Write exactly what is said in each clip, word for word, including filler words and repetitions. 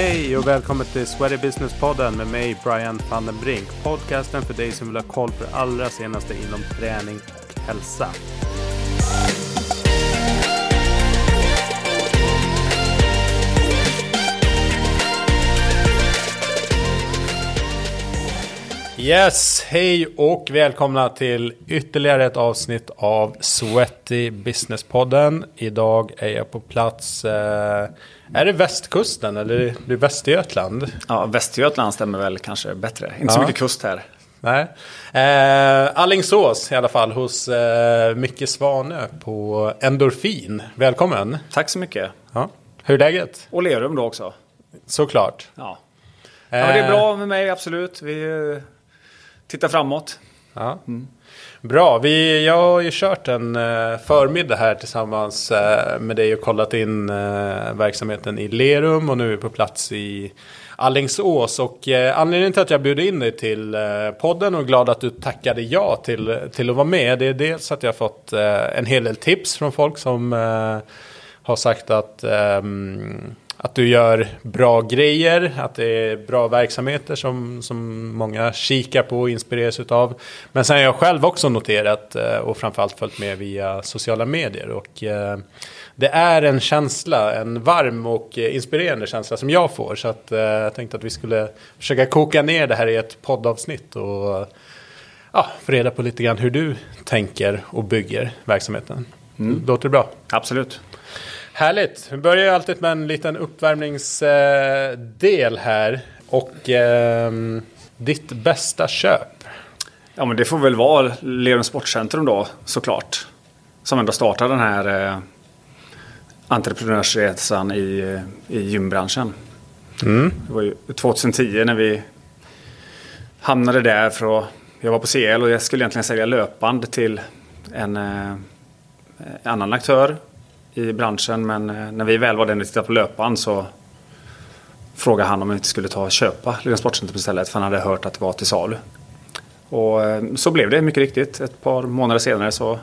Hej och välkommen till Sweaty Business-podden med mig Brian Van den Brink. Podcasten för dig som vill ha koll på det allra senaste inom träning och hälsa. Yes, hej och välkomna till ytterligare ett avsnitt av Sweaty Business-podden. Idag är jag på plats, eh, är det västkusten eller det är Västergötland? Ja, Västergötland stämmer väl kanske bättre. Inte ja. Så mycket kust här. Nej. Eh, Allingsås i alla fall hos eh, Micke Svanö på Endorfin. Välkommen. Tack så mycket. Ja. Hur är läget? Och Lerum då också. Såklart. Ja. Eh, ja, det är bra med mig, absolut. Vi... Titta framåt. Ja. Mm. Bra, vi, jag har ju kört en eh, förmiddag här tillsammans eh, med dig och kollat in eh, verksamheten i Lerum och nu är vi på plats i Allingsås. Och eh, anledningen till att jag bjöd in dig till eh, podden och glad att du tackade ja till, till att vara med, det är dels att jag har fått eh, en hel del tips från folk som eh, har sagt att... Eh, Att du gör bra grejer, att det är bra verksamheter som, som många kikar på och inspireras utav. Men sen har jag själv också noterat och framförallt följt med via sociala medier. Och eh, det är en känsla, en varm och inspirerande känsla som jag får. Så att, eh, jag tänkte att vi skulle försöka koka ner det här i ett poddavsnitt och ja, få reda på lite grann hur du tänker och bygger verksamheten. Mm. Låter det bra? Absolut. Härligt. Vi börjar ju alltid med en liten uppvärmningsdel här. Och eh, ditt bästa köp? Ja, men det får väl vara Lerum Sportcentrum då, såklart. Som ändå startar den här eh, entreprenörsresan i, i gymbranschen. Mm. Det var ju tjugohundratio när vi hamnade där. För att, jag var på C L och jag skulle egentligen sälja löpband till en eh, annan aktör i branschen, men när vi väl var den och tittade på löpband så frågade han om vi inte skulle ta och köpa Lerum Sportcentrum istället, för han hade hört att det var till salu. Och så blev det mycket riktigt. Ett par månader senare så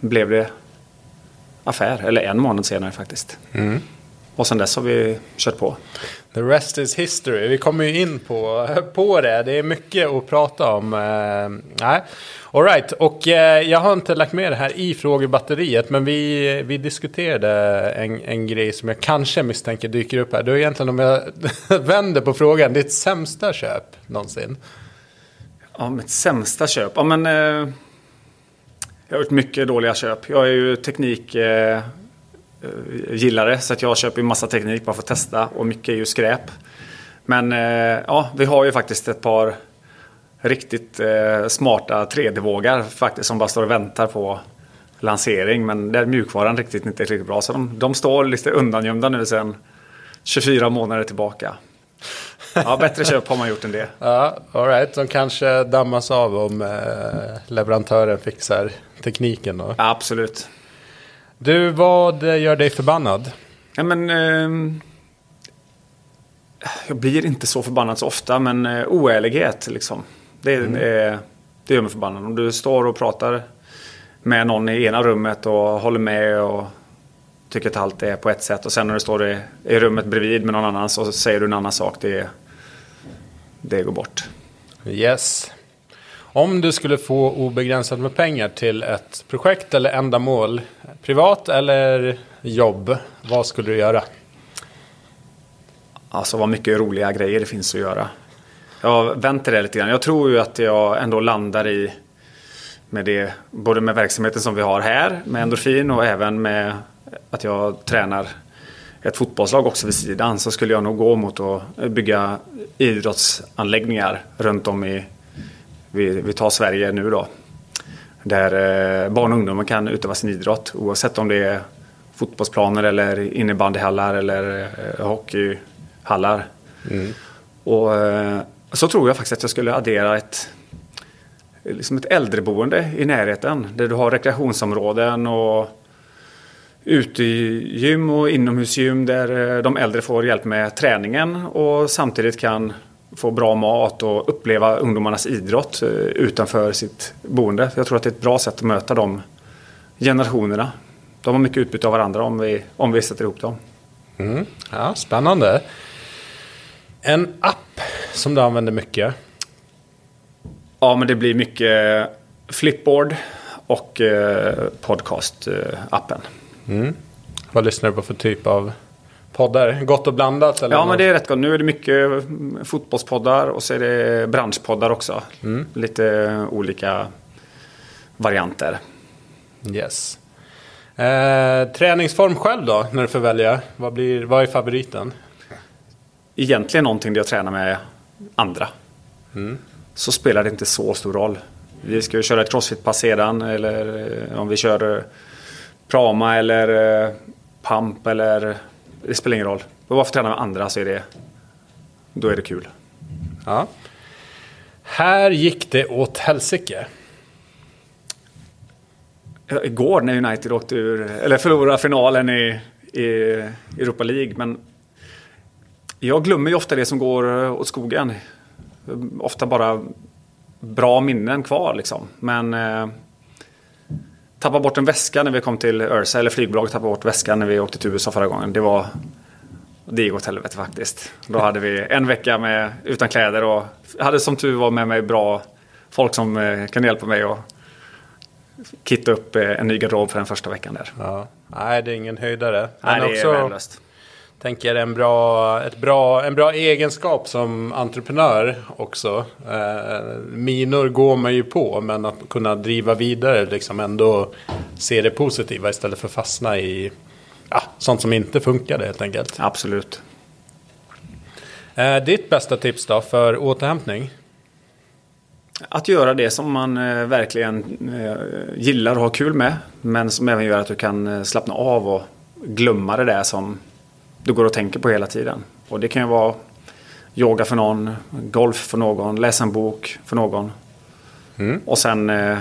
blev det affär, eller en månad senare faktiskt. Mm. Och sen dess har vi kört på. The rest is history. Vi kommer ju in på, på det. Det är mycket att prata om. Eh, all right. Och eh, jag har inte lagt med det här i frågebatteriet. Men vi, vi diskuterade en, en grej som jag kanske misstänker dyker upp här. Det är egentligen om jag vänder på frågan. Ditt sämsta köp någonsin? Ja, mitt sämsta köp? Ja, men... Eh, jag har gjort mycket dåliga köp. Jag är ju teknik... Eh, gillar det, så att jag köper ju massa teknik bara för att testa, och mycket är ju skräp. Men eh, ja, vi har ju faktiskt ett par riktigt eh, smarta tre D-vågar faktiskt som bara står och väntar på lansering, men där mjukvaran riktigt inte är riktigt bra, så de, de står lite undangömda nu sedan tjugofyra månader tillbaka. Ja, bättre köp har man gjort än det. Ja, all right. De kanske dammas av om eh, leverantören fixar tekniken då. Ja, absolut. Du, vad gör dig förbannad? Ja, men, eh, jag blir inte så förbannad så ofta, men eh, oärlighet liksom. Det, mm. eh, det gör mig förbannad. Om du står och pratar med någon i ena rummet och håller med och tycker att allt är på ett sätt, och sen när du står i, i rummet bredvid med någon annan så säger du en annan sak. Det, det går bort. Yes. Om du skulle få obegränsat med pengar till ett projekt eller ändamål, privat eller jobb, vad skulle du göra? Alltså, vad mycket roliga grejer det finns att göra. Jag väntar det lite grann. Jag tror ju att jag ändå landar i med det, både med verksamheten som vi har här med Endorfin och även med att jag tränar ett fotbollslag också vid sidan, så skulle jag nog gå mot att bygga idrottsanläggningar runt om i Vi, vi tar Sverige nu då, där eh, barn och ungdomar kan utöva sin idrott, oavsett om det är fotbollsplaner eller innebandyhallar eller eh, hockeyhallar. Mm. Och eh, så tror jag faktiskt att jag skulle addera ett, liksom ett äldreboende i närheten, där du har rekreationsområden och utegym och inomhusgym, där eh, de äldre får hjälp med träningen och samtidigt kan få bra mat och uppleva ungdomarnas idrott utanför sitt boende. Jag tror att det är ett bra sätt att möta de generationerna. De har mycket utbyte av varandra om vi, om vi sätter ihop dem. Mm, ja, spännande. En app som du använder mycket? Ja, men det blir mycket Flipboard och eh, podcast-appen. Mm. Vad lyssnar du på för typ av poddar? Gott och blandat? Eller ja, något? Men det är rätt gott. Nu är det mycket fotbollspoddar och så är det branschpoddar också. Mm. Lite olika varianter. Yes. Eh, träningsform själv då, när du får välja. Vad, blir, vad är favoriten? Egentligen någonting där jag tränar med andra. Mm. Så spelar det inte så stor roll. Vi ska ju köra ett crossfit-pass sedan, eller om vi kör Prama eller pump eller... Det spelar ingen roll. Men varför träna med andra så är det... Då är det kul. Ja. Här gick det åt helsike. Igår när United åkte ur... Eller förlorade finalen i, i Europa League. Men jag glömmer ju ofta det som går åt skogen. Ofta bara... bra minnen kvar liksom. Men eh, tappa bort en väska när vi kom till Örsa, eller flygbolaget tappade bort väskan när vi åkte till U S A förra gången. Det var det gick åt helvete faktiskt. Då hade vi en vecka med utan kläder och hade som tur var med mig bra folk som eh, kan hjälpa mig och kitta upp eh, en ny garderob för den första veckan där. Ja. Nej, det är ingen höjdare. Men nej, det är också... tänker jag, en bra, ett bra, en bra egenskap som entreprenör också. Eh, minor går man ju på, men att kunna driva vidare, liksom ändå se det positiva istället för fastna i ja, sånt som inte funkade helt enkelt. Absolut. Eh, ditt bästa tips då för återhämtning? Att göra det som man eh, verkligen eh, gillar och har kul med, men som även gör att du kan eh, slappna av och glömma det där som du går och tänker på hela tiden. Och det kan ju vara yoga för någon, golf för någon, läsa en bok för någon. Mm. Och sen eh,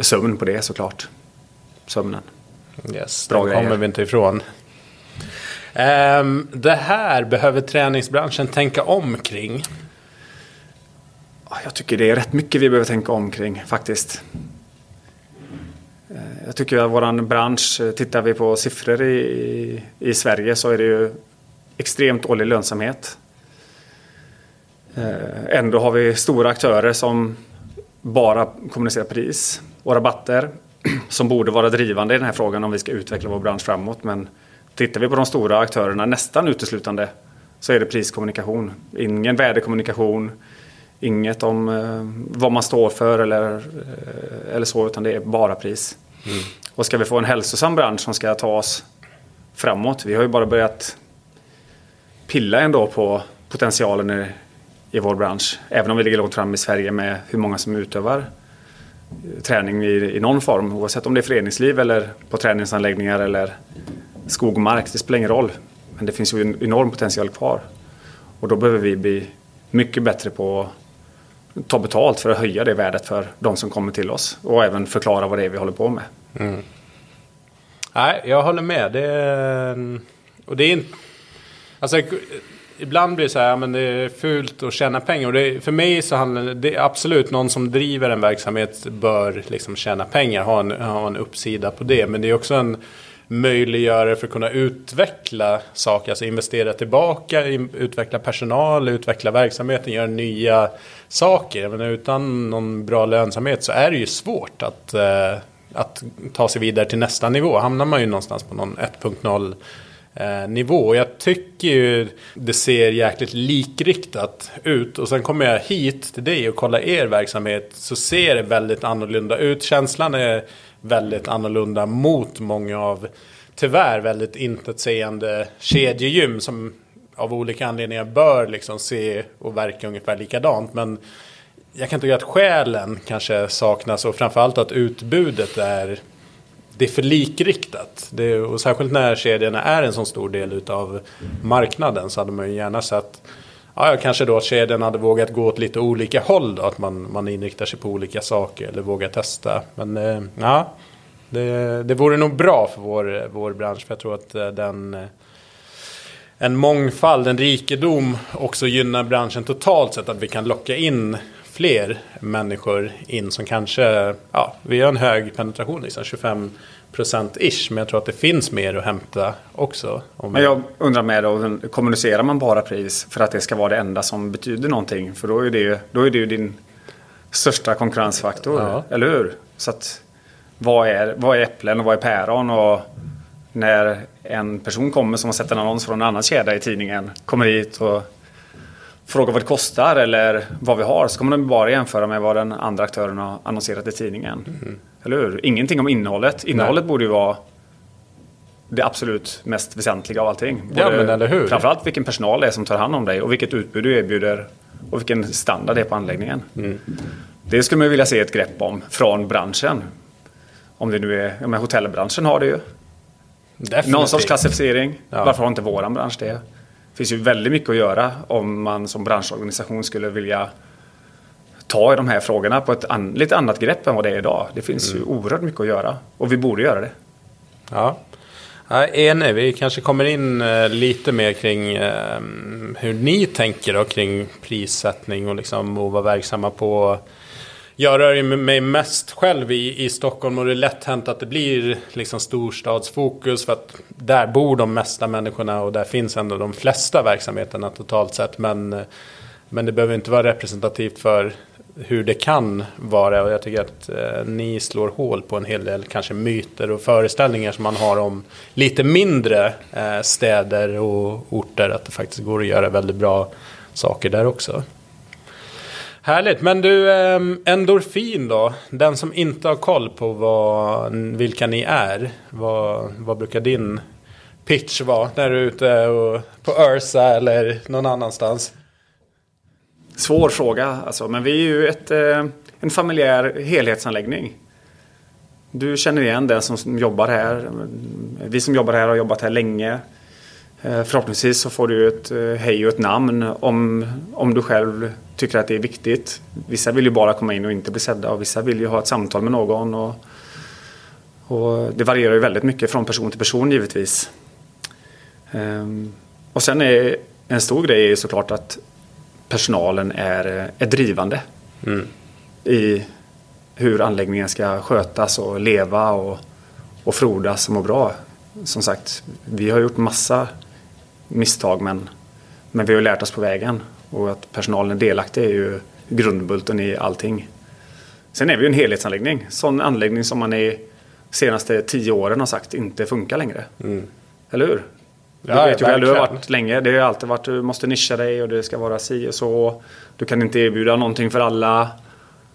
sömn på det såklart. Sömnen. Yes, bra grejer. Kommer vi inte ifrån. Um, det här behöver träningsbranschen tänka om kring. Jag tycker det är rätt mycket vi behöver tänka om kring faktiskt. Jag tycker att vår bransch, tittar vi på siffror i, i Sverige så är det ju extremt dålig lönsamhet. Ändå har vi stora aktörer som bara kommunicerar pris och rabatter som borde vara drivande i den här frågan om vi ska utveckla vår bransch framåt. Men tittar vi på de stora aktörerna nästan uteslutande så är det priskommunikation. Ingen värdekommunikation. Inget om eh, vad man står för eller, eh, eller så, utan det är bara pris. Mm. Och ska vi få en hälsosam bransch som ska ta oss framåt? Vi har ju bara börjat pilla ändå på potentialen i, i vår bransch. Även om vi ligger långt fram i Sverige med hur många som utövar träning i, i någon form. Oavsett om det är föreningsliv eller på träningsanläggningar eller skog och mark. Det spelar ingen roll. Men det finns ju en enorm potential kvar. Och då behöver vi bli mycket bättre på ta betalt för att höja det värdet för de som kommer till oss. Och även förklara vad det är vi håller på med. Mm. Nej, jag håller med. Det är, och det är inte... Alltså, ibland blir det så här, men det är fult att tjäna pengar. Och det, för mig så handlar det absolut någon som driver en verksamhet bör liksom tjäna pengar. Ha en, ha en uppsida på det. Men det är också en möjliggörare för att kunna utveckla saker, alltså investera tillbaka, utveckla personal, utveckla verksamheten, göra nya saker. Men utan någon bra lönsamhet så är det ju svårt att, eh, att ta sig vidare till nästa nivå. Hamnar man ju någonstans på någon ett punkt noll eh, nivå. Och jag tycker ju det ser jäkligt likriktat ut. Och sen kommer jag hit till dig och kollar er verksamhet så ser det väldigt annorlunda ut. Känslan är väldigt annorlunda mot många av tyvärr väldigt intetsägande kedjegym som av olika anledningar bör liksom se och verka ungefär likadant. Men jag kan tycka att skälen kanske saknas och framförallt att utbudet är, det är för likriktat. Det, och särskilt när kedjorna är en så stor del av marknaden så hade man ju gärna sett ja, kanske då att kedjan hade vågat gå åt lite olika håll då, att man, man inriktar sig på olika saker eller vågar testa. Men eh, ja, det, det vore nog bra för vår, vår bransch, för jag tror att den, en mångfald, en rikedom också gynnar branschen totalt sett, att vi kan locka in fler människor in som kanske, ja, vi har en hög penetration, liksom tjugofem procent ish, men jag tror att det finns mer att hämta också. Om men jag undrar med då, kommunicerar man bara pris för att det ska vara det enda som betyder någonting? För då är det ju, då är det ju din största konkurrensfaktor, ja. Eller hur? Så att, vad är, vad är äpplen och vad är päron? Och när en person kommer som har sett en annons från en annan kedja i tidningen, kommer hit och frågar vad det kostar eller vad vi har, så kommer de bara jämföra med vad den andra aktören har annonserat i tidningen. Mm. Eller hur? Ingenting om innehållet. Innehållet Nej. Borde ju vara det absolut mest väsentliga av allting. Både, ja, men eller hur? Framförallt vilken personal det är som tar hand om dig och vilket utbud du erbjuder och vilken standard det är på anläggningen. Mm. Det skulle man vilja se ett grepp om från branschen. Om det nu är, ja, men hotellbranschen har det ju. Definitivt. Någon sorts klassificering. Ja. Varför har inte våran bransch det? Det finns ju väldigt mycket att göra om man som branschorganisation skulle vilja ta i de här frågorna på ett an- lite annat grepp än vad det är idag. Det finns mm. ju oerhört mycket att göra och vi borde göra det. Ja, ja enig. Vi kanske kommer in eh, lite mer kring eh, hur ni tänker då, kring prissättning och, liksom, och vara verksamma på. Jag rör mig mest själv i, i Stockholm och det är lätt hänt att det blir liksom storstadsfokus för att där bor de mesta människorna och där finns ändå de flesta verksamheterna totalt sett. Men, men det behöver inte vara representativt för hur det kan vara, och jag tycker att eh, ni slår hål på en hel del kanske myter och föreställningar som man har om lite mindre eh, städer och orter, att det faktiskt går att göra väldigt bra saker där också. Härligt, men du, Endorfin då, den som inte har koll på vad, vilka ni är, vad, vad brukar din pitch vara när du är ute och, på Ursa eller någon annanstans? Svår fråga, alltså, men vi är ju ett, en familjär helhetsanläggning. Du känner igen den som jobbar här, vi som jobbar här har jobbat här länge. Förhoppningsvis så får du ett hej och ett namn om, om du själv tycker att det är viktigt. Vissa vill ju bara komma in och inte bli sedda, och vissa vill ju ha ett samtal med någon. Och, och det varierar ju väldigt mycket från person till person givetvis. Ehm, och sen är en stor grej är såklart att personalen är, är drivande mm. i hur anläggningen ska skötas och leva och, och frodas och må bra. Som sagt, vi har gjort massa misstag, men, men vi har lärt oss på vägen, och att personalen är delaktig är ju grundbulten i allting. Sen är vi ju en helhetsanläggning, sån anläggning som man i senaste tio åren har sagt inte funkar längre. Mm. Eller hur? Du ja, vet ju väl, du har varit länge, det har alltid varit du måste nischa dig och det ska vara si och så. Du kan inte erbjuda någonting för alla.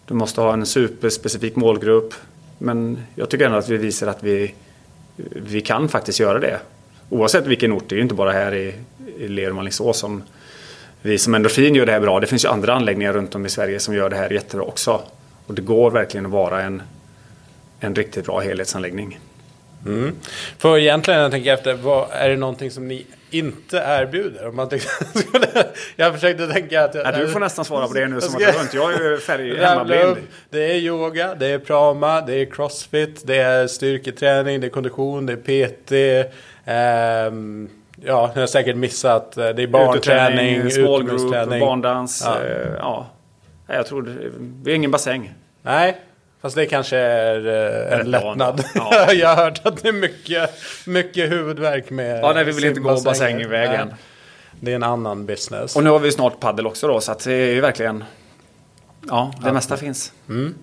Du måste ha en superspecifik målgrupp. Men jag tycker ändå att vi visar att vi vi kan faktiskt göra det. Oavsett vilken ort, det är ju inte bara här i, i Lerum och Alingsås som vi som Endorfin gör det här bra. Det finns ju andra anläggningar runt om i Sverige som gör det här jättebra också. Och det går verkligen att vara en, en riktigt bra helhetsanläggning. Mm. För egentligen, jag tänker efter, vad, är det någonting som ni inte erbjuder? Om man skulle, jag försökte tänka att... Jag, ja, du får nästan svara på det nu som jag, att runt. Jag är ju färg, hemmablind. Det är yoga, det är prama, det är crossfit, det är styrketräning, det är kondition, det är P T. Ehm, ja, jag har säkert missat. Det är barnträning, small group, barndans. Ja. Eh, ja. Jag tror det, vi är ingen bassäng. Nej. Fast det kanske är eh, en lättnad. Ja. Jag har hört att det är mycket, mycket huvudvärk med... Ja, nej, vi vill inte gå bassängvägen. Nej, det är en annan business. Och nu har vi snart paddel också då, så att det är ju verkligen... Ja, det ja. mesta finns. Mm.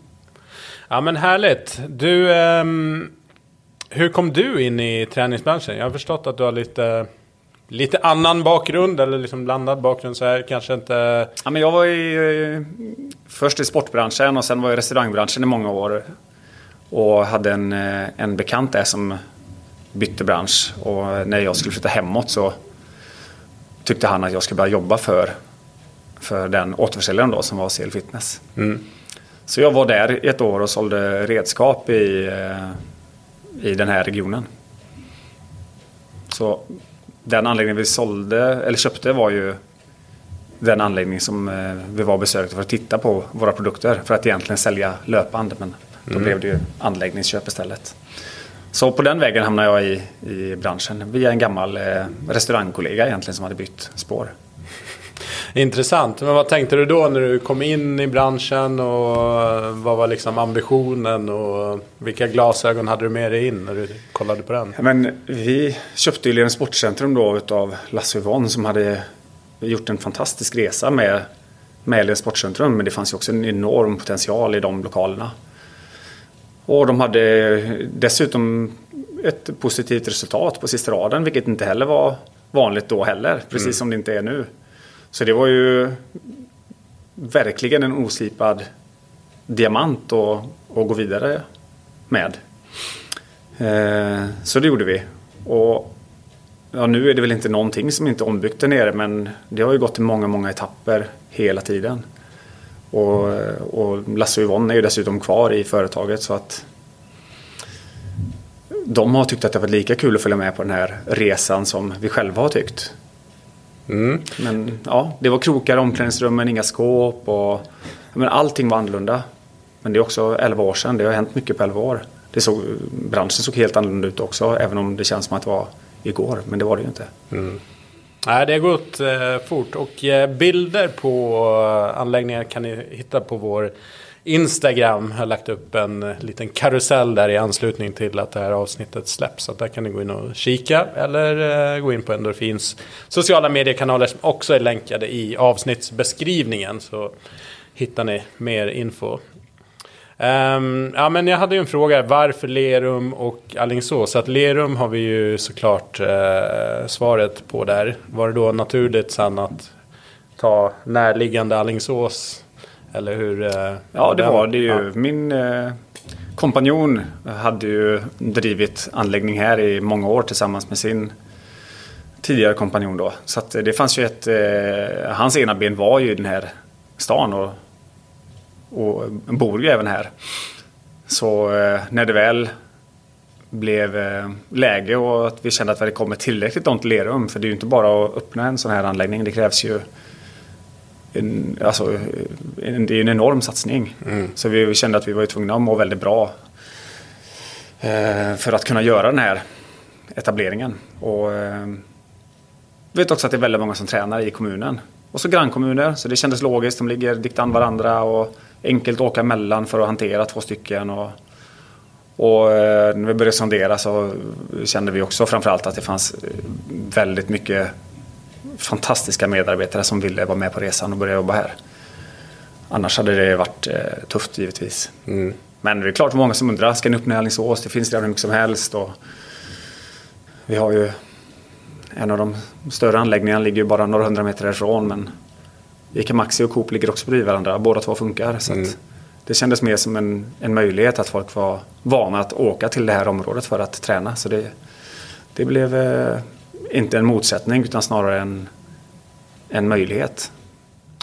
Ja, men härligt. Du, eh, hur kom du in i träningsbranschen? Jag har förstått att du har lite... Lite annan bakgrund, eller liksom blandad bakgrund så här, kanske inte... Ja, men jag var ju först i sportbranschen och sen var jag i restaurangbranschen i många år. Och hade en, en bekant där som bytte bransch. Och när jag skulle flytta hemåt så tyckte han att jag skulle börja jobba för, för den återförsäljaren då som var C L Fitness. Mm. Så jag var där i ett år och sålde redskap i, i den här regionen. Så... Den anläggning vi sålde, eller köpte, var ju den anläggning som vi var besökte för att titta på våra produkter. För att egentligen sälja löpband, men då mm. blev det ju anläggningsköp istället. Så på den vägen hamnade jag i, i branschen. Vi är en gammal eh, restaurangkollega egentligen som hade bytt spår. Intressant. Men vad tänkte du då när du kom in i branschen, och vad var liksom ambitionen, och vilka glasögon hade du med dig in när du kollade på den? Men vi köpte ju Lerum Sportcentrum då utav Lasse Yvonne, som hade gjort en fantastisk resa med, med Lerum Sportcentrum, men det fanns ju också en enorm potential i de lokalerna. Och de hade dessutom ett positivt resultat på sista raden, vilket inte heller var vanligt då heller, precis mm. som det inte är nu. Så det var ju verkligen en oslipad diamant att, att gå vidare med. Eh, så det gjorde vi. Och ja, nu är det väl inte någonting som inte är ombyggt där nere, men det har ju gått i många, många etapper hela tiden. Och, och Lasse Yvonne är ju dessutom kvar i företaget, så att de har tyckt att det var lika kul att följa med på den här resan som vi själva har tyckt. Mm. Men ja, det var krokar, omklädningsrummen, inga skåp, och men allting var annorlunda. Men det är också elva år sedan, det har hänt mycket på elva år. Det såg, branschen såg helt annorlunda ut också, även om det känns som att det var igår, men det var det ju inte. Mm. Nej, det har gått eh, fort, och eh, bilder på eh, anläggningar kan ni hitta på vår Instagram. Jag har lagt upp en eh, liten karusell där i anslutning till att det här avsnittet släpps, så där kan ni gå in och kika, eller eh, gå in på Endorfins sociala mediekanaler som också är länkade i avsnittsbeskrivningen, så hittar ni mer info. Um, ja, men jag hade ju en fråga, varför Lerum och Alingsås? Så att Lerum har vi ju såklart eh, svaret på där. Var det då naturligt sen att ta närliggande Alingsås, eller hur? Eh, ja, det var det ju. Ja. Min eh, kompanjon hade ju drivit anläggning här i många år tillsammans med sin tidigare kompanjon då. Så att det fanns ju ett eh, hans ena ben var ju i den här stan, och och bor ju även här. Så eh, när det väl blev eh, läge, och att vi kände att vi hade kommit tillräckligt långt till Lerum, för det är ju inte bara att öppna en sån här anläggning, det krävs ju en, alltså, en, det är ju en enorm satsning. Mm. Så vi, vi kände att vi var tvungna att må väldigt bra eh, för att kunna göra den här etableringen. Och eh, vet också att det är väldigt många som tränar i kommunen. Och så grannkommuner, så det kändes logiskt. De ligger dikt an varandra och enkelt åka mellan för att hantera två stycken. Och, och när vi började sondera så kände vi också framförallt att det fanns väldigt mycket fantastiska medarbetare som ville vara med på resan och börja jobba här. Annars hade det varit tufft givetvis. Mm. Men det är klart många som undrar, ska ni upp i Alingsås? Det finns redan hur mycket som helst. Och vi har ju... En av de större anläggningarna ligger ju bara några hundra meter ifrån, men Ica Maxi och Coop ligger också bredvid varandra. Båda två funkar, så mm. att det kändes mer som en, en möjlighet att folk var vana att åka till det här området för att träna. Så det, det blev eh, inte en motsättning, utan snarare en, en möjlighet.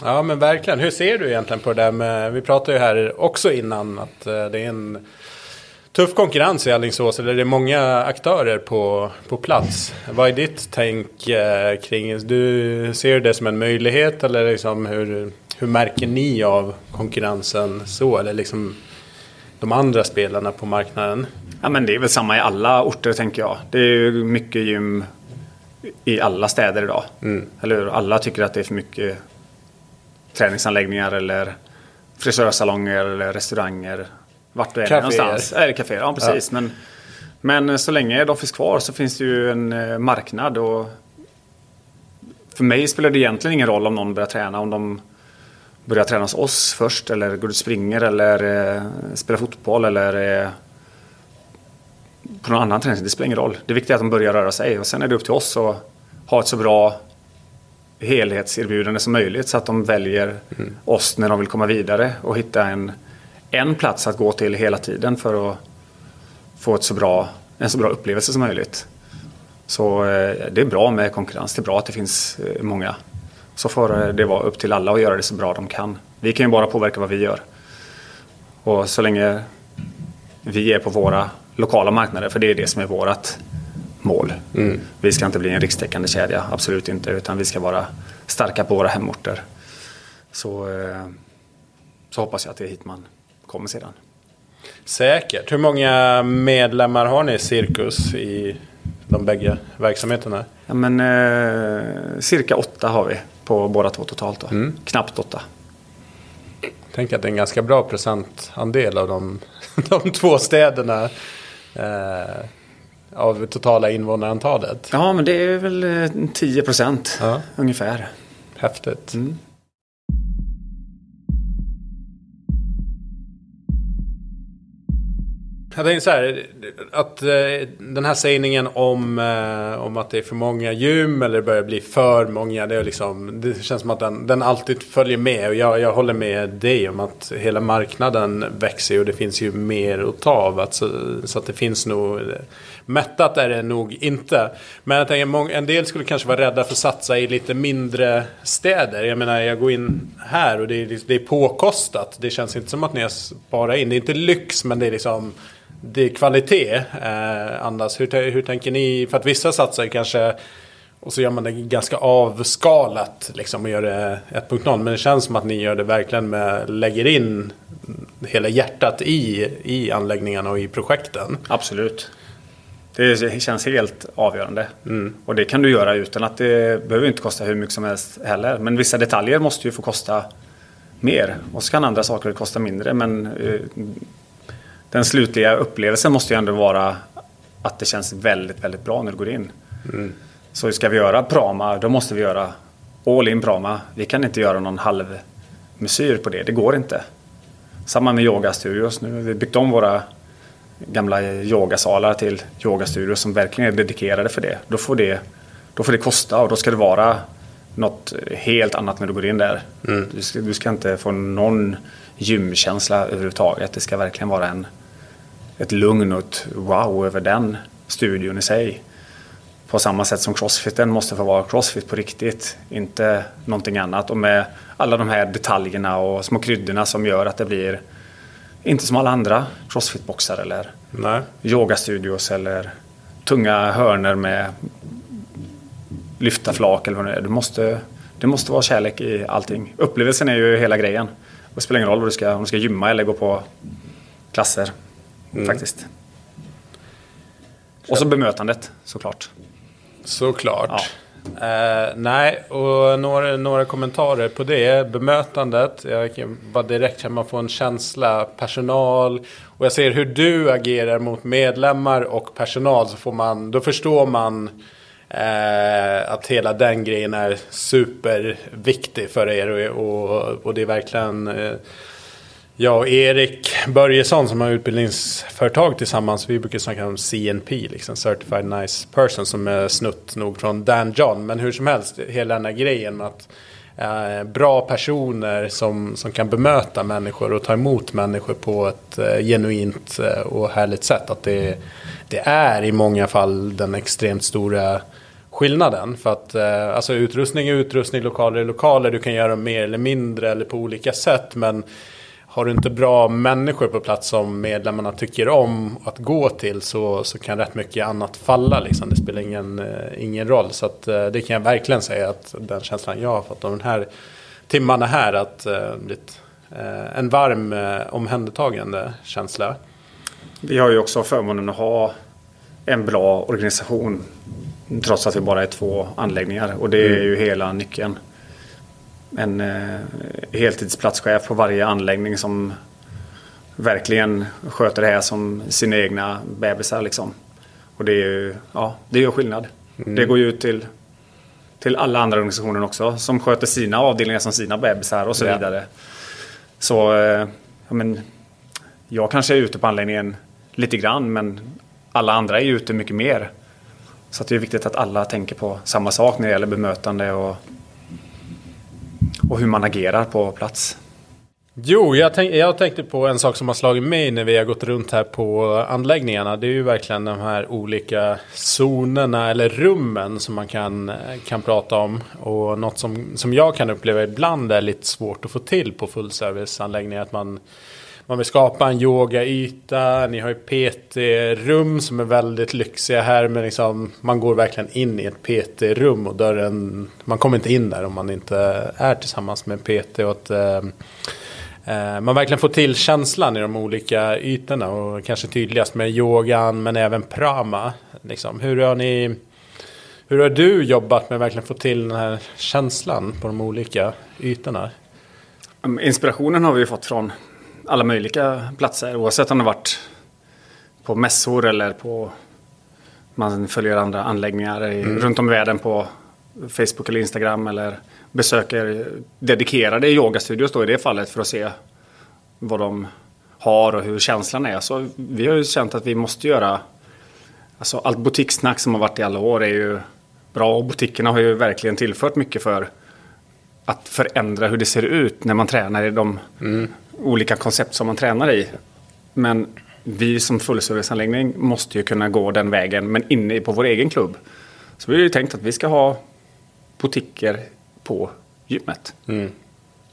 Ja, men verkligen. Hur ser du egentligen på det där med, vi pratade ju här också innan att eh, det är en... tuff konkurrens i Alingsås, eller det är många aktörer på, på plats. Vad är ditt tänk eh, kring? Du ser det som en möjlighet, eller liksom hur, hur märker ni av konkurrensen så? Eller liksom de andra spelarna på marknaden? Ja, men det är väl samma i alla orter, tänker jag. Det är ju mycket gym i alla städer idag. Mm. Eller alla tycker att det är för mycket träningsanläggningar eller frisörsalonger eller restauranger. Vart du är någonstans. Är det kaféer? Ja, precis. Ja. Men, men så länge de finns kvar så finns det ju en marknad. Och för mig spelar det egentligen ingen roll om någon börjar träna. Om de börjar träna hos oss först, eller går ut och springer, eller eh, spelar fotboll, eller eh, på någon annan träning. Det spelar ingen roll. Det viktiga är att de börjar röra sig. Och sen är det upp till oss att ha ett så bra helhetserbjudande som möjligt, så att de väljer mm. oss när de vill komma vidare och hitta en en plats att gå till hela tiden för att få ett så bra, en så bra upplevelse som möjligt. Så det är bra med konkurrens. Det är bra att det finns många. Så får det vara upp till alla att göra det så bra de kan. Vi kan ju bara påverka vad vi gör. Och så länge vi är på våra lokala marknader, för det är det som är vårat mål. Mm. Vi ska inte bli en rikstäckande kedja, absolut inte. Utan vi ska vara starka på våra hemorter. Så, så hoppas jag att det är hit man kommer sedan. Säkert. Hur många medlemmar har ni i Cirkus i de bägge verksamheterna? Ja, men eh, cirka åtta har vi. på båda två totalt då. Mm. Knappt åtta. Tänk att det är en ganska bra procentandel av de, de två städerna eh, av totala invånarantalet. Ja, men det är väl tio procent ja. Ungefär. Häftigt. Mm. Jag tänkte så här, att den här sägningen om, om att det är för många gym eller börjar bli för många, det, är liksom, det känns som att den, den alltid följer med. Och jag, jag håller med dig om att hela marknaden växer och det finns ju mer att ta av. Att så, så att det finns nog, mättat är det nog inte. Men jag tänker, många, en del skulle kanske vara rädda för att satsa i lite mindre städer. Jag menar, jag går in här och det är, det är påkostat. Det känns inte som att ni har sparat in. Det är inte lyx, men det är liksom... Det är kvalitet, eh, Anders. Hur, hur tänker ni? För att vissa satsar kanske, och så gör man det ganska avskalat liksom, och gör det ett punkt noll. Men det känns som att ni gör det verkligen med, lägger in hela hjärtat i, i anläggningarna och i projekten. Absolut. Det känns helt avgörande. Mm. Och det kan du göra utan att det behöver inte kosta hur mycket som helst heller. Men vissa detaljer måste ju få kosta mer. Och så kan andra saker kosta mindre, men... Eh, Den slutliga upplevelsen måste ju ändå vara att det känns väldigt, väldigt bra när du går in. Mm. Så ska vi göra Prama, då måste vi göra all-in Prama. Vi kan inte göra någon halv mesyr på det, det går inte. Samma med yogastudios nu. Vi har byggt om våra gamla yogasalar till yogastudios som verkligen är dedikerade för det. Då får det, då får det kosta och då ska det vara något helt annat när du går in där. Mm. Du, ska, du ska inte få någon gymkänsla överhuvudtaget. Det ska verkligen vara en... ett lugn och ett wow över den studion i sig. På samma sätt som crossfiten måste få vara crossfit på riktigt. Inte någonting annat. Och med alla de här detaljerna och små kryddorna som gör att det blir inte som alla andra crossfitboxar eller Nej. Yogastudios eller tunga hörner med lyfta flak eller vad det är. Det måste, det måste vara kärlek i allting. Upplevelsen är ju hela grejen. Det spelar ingen roll om du ska, om du ska gymma eller gå på klasser. Mm. Faktiskt. Och så bemötandet, såklart. Såklart. Ja. Uh, nej, och några, några kommentarer på det. Bemötandet, jag kan bara direkt känna, man får en känsla, personal. Och jag ser hur du agerar mot medlemmar och personal, så får man, då förstår man uh, att hela den grejen är superviktig för er. Och, och det är verkligen... Uh, Jag och Erik Börjesson som har utbildningsföretag tillsammans, vi brukar snacka om C N P, liksom Certified Nice Person, som är snutt nog från Dan John. Men hur som helst, hela den här grejen med att eh, bra personer som, som kan bemöta människor och ta emot människor på ett eh, genuint eh, och härligt sätt. Att det, det är i många fall den extremt stora skillnaden, för att eh, alltså utrustning är utrustning, lokaler är lokaler, du kan göra mer eller mindre eller på olika sätt, men har du inte bra människor på plats som medlemmarna tycker om att gå till, så, så kan rätt mycket annat falla. Liksom. Det spelar ingen, ingen roll. Så att, det kan jag verkligen säga, att den känslan jag har fått av den här timmarna här, att blivit en varm omhändertagande känsla. Vi har ju också förmånen att ha en bra organisation trots att vi bara är två anläggningar, och det är ju hela nyckeln. En eh, heltidsplatschef på varje anläggning som verkligen sköter det här som sina egna bebisar. Liksom. Och det är ju, ja, det gör skillnad. Mm. Det går ju ut till, till alla andra organisationer också, som sköter sina avdelningar som sina bebisar och så yeah. vidare. Så eh, ja, men, jag kanske är ute på anläggningen lite grann, men alla andra är ute mycket mer. Så att det är viktigt att alla tänker på samma sak när det gäller bemötande och Och hur man agerar på plats. Jo, jag, tänk, jag tänkte på en sak som har slagit mig när vi har gått runt här på anläggningarna. Det är ju verkligen de här olika zonerna eller rummen som man kan, kan prata om. Och något som, som jag kan uppleva ibland är lite svårt att få till på fullserviceanläggningar. Att man, man vill skapa en yogayta. Ni har ju P T-rum som är väldigt lyxiga här. Men liksom, man går verkligen in i ett P T-rum och dörren, man kommer inte in där om man inte är tillsammans med en P T. Och att, eh, man verkligen får till känslan i de olika ytorna. Och kanske tydligast med yogan, men även prama. Liksom. Hur har ni... Hur har du jobbat med att verkligen få till den här känslan på de olika ytorna? Inspirationen har vi ju fått från alla möjliga platser, oavsett om det varit på mässor eller på man följer andra anläggningar i, mm. runt om i världen på Facebook eller Instagram, eller besöker dedikerade yogastudios då i det fallet för att se vad de har och hur känslan är. Så vi har ju känt att vi måste göra, alltså allt butikssnack som har varit i alla år är ju bra, och butikerna har ju verkligen tillfört mycket för att förändra hur det ser ut när man tränar i de mm. olika koncept som man tränar i. Men vi som fullserviceanläggning måste ju kunna gå den vägen, men inne på vår egen klubb. Så vi har ju tänkt att vi ska ha butiker på gymmet. Mm.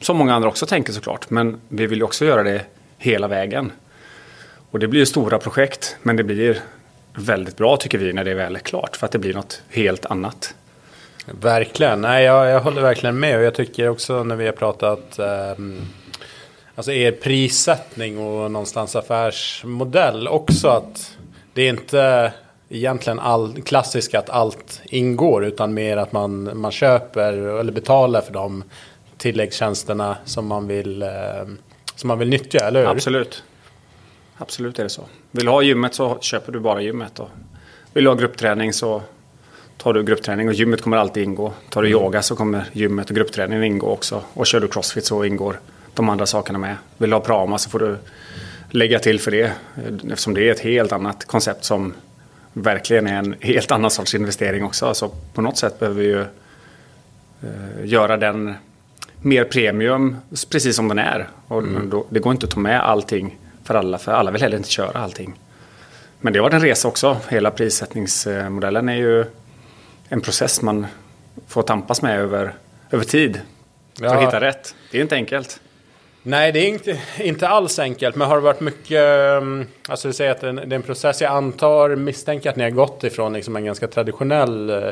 Som många andra också tänker såklart, men vi vill ju också göra det hela vägen. Och det blir ju stora projekt, men det blir väldigt bra tycker vi när det är väl klart, för att det blir något helt annat. Verkligen, nej jag, jag håller verkligen med, och jag tycker också när vi har pratat eh, alltså er prissättning och någonstans affärsmodell också, att det är inte egentligen all, klassiska att allt ingår, utan mer att man, man köper eller betalar för de tilläggstjänsterna som man vill eh, som man vill nyttja, eller hur? Absolut, absolut är det så. Vill du ha gymmet så köper du bara gymmet, och vill du ha gruppträning så tar du gruppträning, och gymmet kommer alltid ingå. Tar du yoga så kommer gymmet och gruppträningen ingå också. Och kör du crossfit så ingår de andra sakerna med. Vill du ha Prama så får du lägga till för det. Eftersom det är ett helt annat koncept som verkligen är en helt annan sorts investering också. Så alltså på något sätt behöver vi ju göra den mer premium precis som den är. Och då, det går inte att ta med allting för alla, för alla vill heller inte köra allting. Men det har varit en resa också. Hela prissättningsmodellen är ju en process man får tampas med över, över tid för ja. att hitta rätt. Det är inte enkelt. Nej, det är inte, inte alls enkelt. Men har det varit mycket, alltså du säger att det är en process. Jag antar, misstänker att ni har gått ifrån liksom en ganska traditionell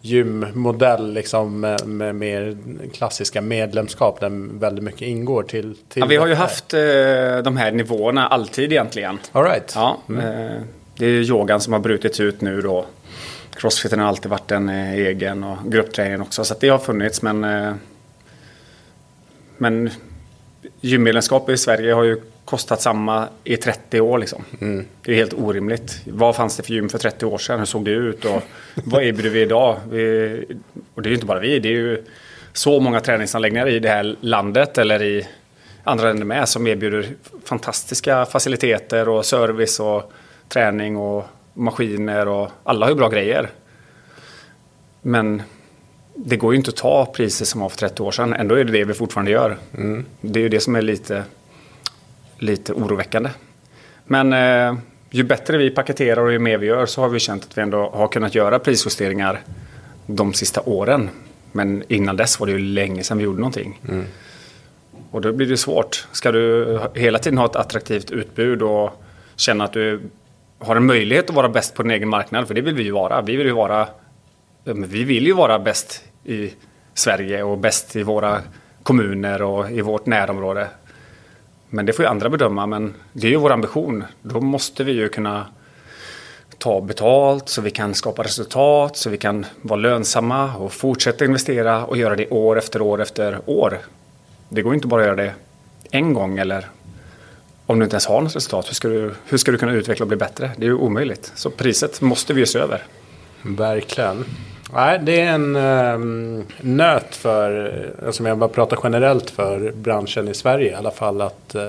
gymmodell liksom, med mer klassiska medlemskap där väldigt mycket ingår till, till ja, vi har ju haft här. de här nivåerna alltid egentligen. All right. Ja, mm. Det är ju yogan som har brutits ut nu då. Crossfiten har alltid varit en egen, och gruppträningen också. Så att det har funnits, men, men gymmedlemskap i Sverige har ju kostat samma i trettio år. Liksom. Mm. Det är helt orimligt. Vad fanns det för gym för trettio år sedan? Hur såg det ut? Och vad erbjuder vi idag? Vi, och det är ju inte bara vi. Det är ju så många träningsanläggningar i det här landet eller i andra länder med som erbjuder fantastiska faciliteter och service och träning och maskiner, och alla har ju bra grejer. Men det går ju inte att ta priser som var för trettio år sedan. Ändå är det det vi fortfarande gör. Mm. Det är ju det som är lite, lite oroväckande. Men eh, ju bättre vi paketerar och ju mer vi gör, så har vi känt att vi ändå har kunnat göra prisjusteringar de sista åren. Men innan dess var det ju länge sedan vi gjorde någonting. Mm. Och då blir det svårt. Ska du hela tiden ha ett attraktivt utbud och känna att du har en möjlighet att vara bäst på din egen marknad, för det vill vi ju vara. Vi vill ju vara, vi vill ju vara bäst i Sverige och bäst i våra kommuner och i vårt närområde. Men det får ju andra bedöma, men det är ju vår ambition. Då måste vi ju kunna ta betalt så vi kan skapa resultat, så vi kan vara lönsamma och fortsätta investera och göra det år efter år efter år. Det går inte bara att göra det en gång, eller om du inte ens har något resultat, hur ska du, hur ska du kunna utveckla och bli bättre? Det är ju omöjligt. Så priset måste vi ju se över. Verkligen. Nej, det är en um, nöt för, alltså jag bara pratar generellt för branschen i Sverige i alla fall, att uh,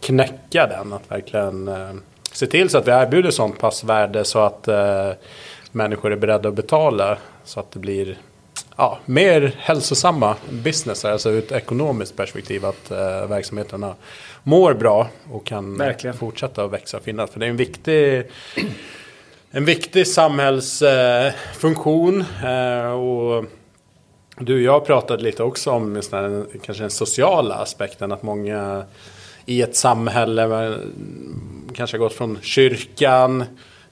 knäcka den. Att verkligen uh, se till så att vi erbjuder sånt passvärde så att uh, människor är beredda att betala. Så att det blir ja, mer hälsosamma business, alltså ur ett ekonomiskt perspektiv, att uh, verksamheterna mår bra och kan verkligen fortsätta att växa och finnas. För det är en viktig, en viktig samhällsfunktion. Eh, eh, och du och jag pratade lite också om just den, kanske den sociala aspekten. Att många i ett samhälle kanske gått från kyrkan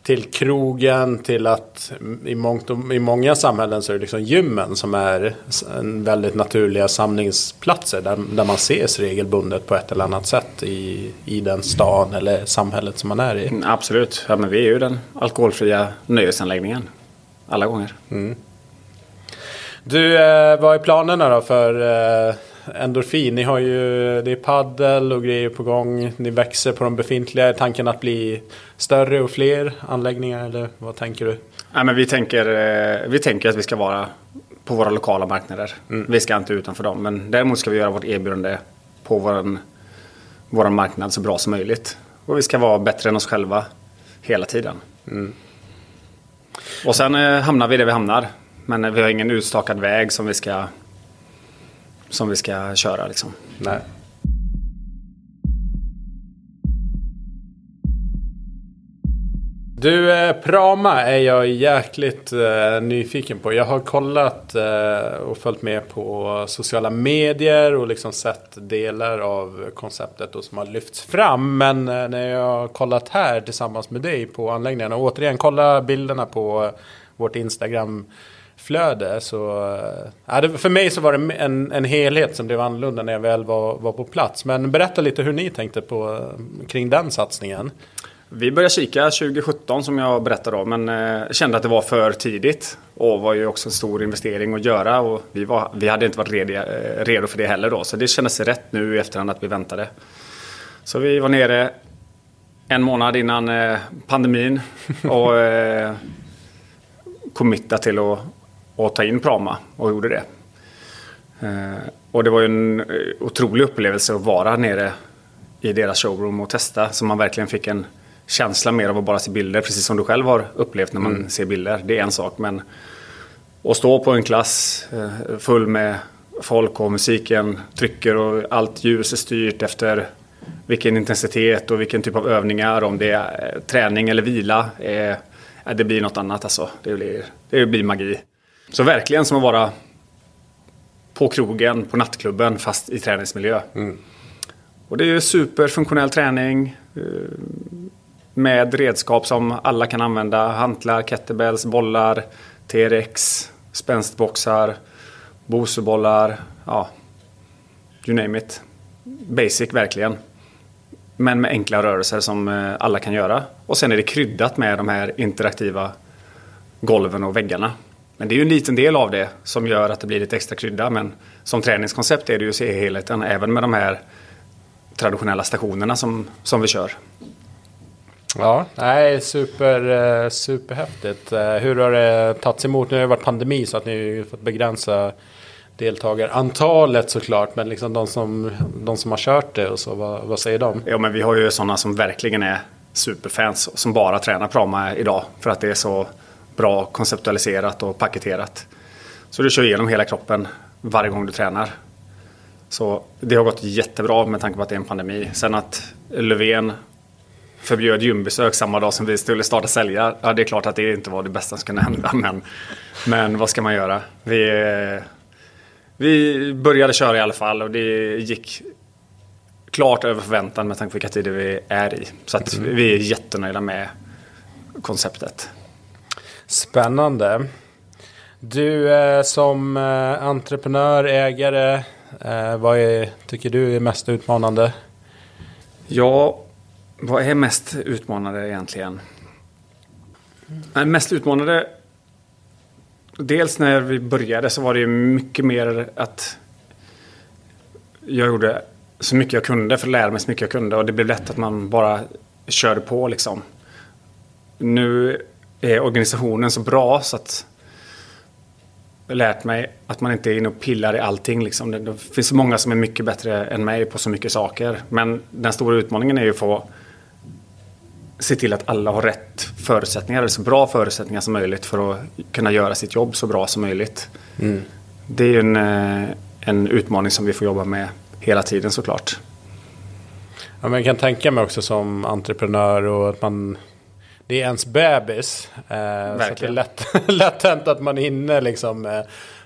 till krogen, till att i, mångt och, i många samhällen så är det liksom gymmen som är en väldigt naturliga samlingsplatser där, där man ses regelbundet på ett eller annat sätt i, i den stan eller samhället som man är i. Absolut, ja, men vi är ju den alkoholfria nöjesanläggningen. alla gånger. Mm. Du, vad är planerna då för Endorfin? Ni har ju, det är paddel och grejer på gång. Ni växer på de befintliga. Är tanken att bli större och fler anläggningar, eller vad tänker du? Nej, men vi tänker, vi tänker att vi ska vara på våra lokala marknader. Mm. Vi ska inte utanför dem, men däremot ska vi göra vårt erbjudande på våran, våran marknad så bra som möjligt. Och vi ska vara bättre än oss själva hela tiden. Mm. Och sen hamnar vi där vi hamnar. Men vi har ingen utstakad väg som vi ska, som vi ska köra liksom. Nej. Du, eh, Prama är jag jäkligt eh, nyfiken på. Jag har kollat eh, och följt med på sociala medier och liksom sett delar av konceptet och som har lyfts fram. Men eh, när jag har kollat här tillsammans med dig på anläggningarna, och återigen kolla bilderna på eh, vårt Instagram flöde, så ja, det, för mig så var det en, en helhet som blev annorlunda när jag väl var, var på plats. Men berätta lite hur ni tänkte på kring den satsningen. Vi började kika tjugo sjutton som jag berättade om, men eh, kände att det var för tidigt och var ju också en stor investering att göra, och vi, var, vi hade inte varit rediga, redo för det heller då, så det kändes rätt nu efterhand att vi väntade. Så vi var nere en månad innan eh, pandemin och eh, committade till att och ta in Prama, och gjorde det. Eh, och det var ju en otrolig upplevelse att vara nere i deras showroom och testa, så man verkligen fick en känsla mer av att bara se bilder, precis som du själv har upplevt när man mm. ser bilder. Det är en sak, men att stå på en klass eh, full med folk och musiken trycker och allt ljus är styrt efter vilken intensitet och vilken typ av övningar, om det är eh, träning eller vila, eh, det blir något annat alltså. Det blir, det blir magi. Så verkligen som att vara på krogen, på nattklubben, fast i träningsmiljö. Mm. Och det är ju superfunktionell träning med redskap som alla kan använda. Hantlar, kettlebells, bollar, T R X, spänstboxar, bosubollar, ja, you name it. Basic verkligen. Men med enkla rörelser som alla kan göra. Och sen är det kryddat med de här interaktiva golven och väggarna. Men det är ju en liten del av det som gör att det blir lite extra krydda. Men som träningskoncept är det ju att se helheten, även med de här traditionella stationerna som, som vi kör. Ja, nej, super, superhäftigt. Hur har det tagits emot? Nu har det varit pandemi så att ni fått begränsa deltagarantalet såklart. Men liksom de som, de som har kört det, och så, vad, vad säger de? Ja, men vi har ju sådana som verkligen är superfans som bara tränar Prama idag för att det är så bra konceptualiserat och paketerat. Så du kör igenom hela kroppen varje gång du tränar. Så det har gått jättebra med tanke på att det är en pandemi. Sen att Löfven förbjöd gymbesök samma dag som vi skulle starta sälja. Ja, det är klart att det inte var det bästa som kunde hända. Men, men vad ska man göra? Vi, vi började köra i alla fall, och det gick klart över förväntan med tanke på vilka tider vi är i. Så att vi är jättenöjda med konceptet. Spännande. Du eh, som eh, entreprenör, ägare, eh, vad är, tycker du är mest utmanande? Ja, vad är mest utmanande egentligen? Eh, mest utmanande, dels när vi började så var det mycket mer att jag gjorde så mycket jag kunde för att lära mig så mycket jag kunde, och det blev lätt att man bara körde på liksom. Nu är organisationen så bra så att jag lärt mig att man inte är inne och pillar i allting liksom. Det, det finns så många som är mycket bättre än mig på så mycket saker, men den stora utmaningen är ju att få se till att alla har rätt förutsättningar eller så bra förutsättningar som möjligt för att kunna göra sitt jobb så bra som möjligt. Mm. Det är ju en, en utmaning som vi får jobba med hela tiden såklart. Ja, men jag kan tänka mig också som entreprenör, och att man, det är ens bebis, eh, så det är lätt, lätt hänt att man är inne liksom, eh,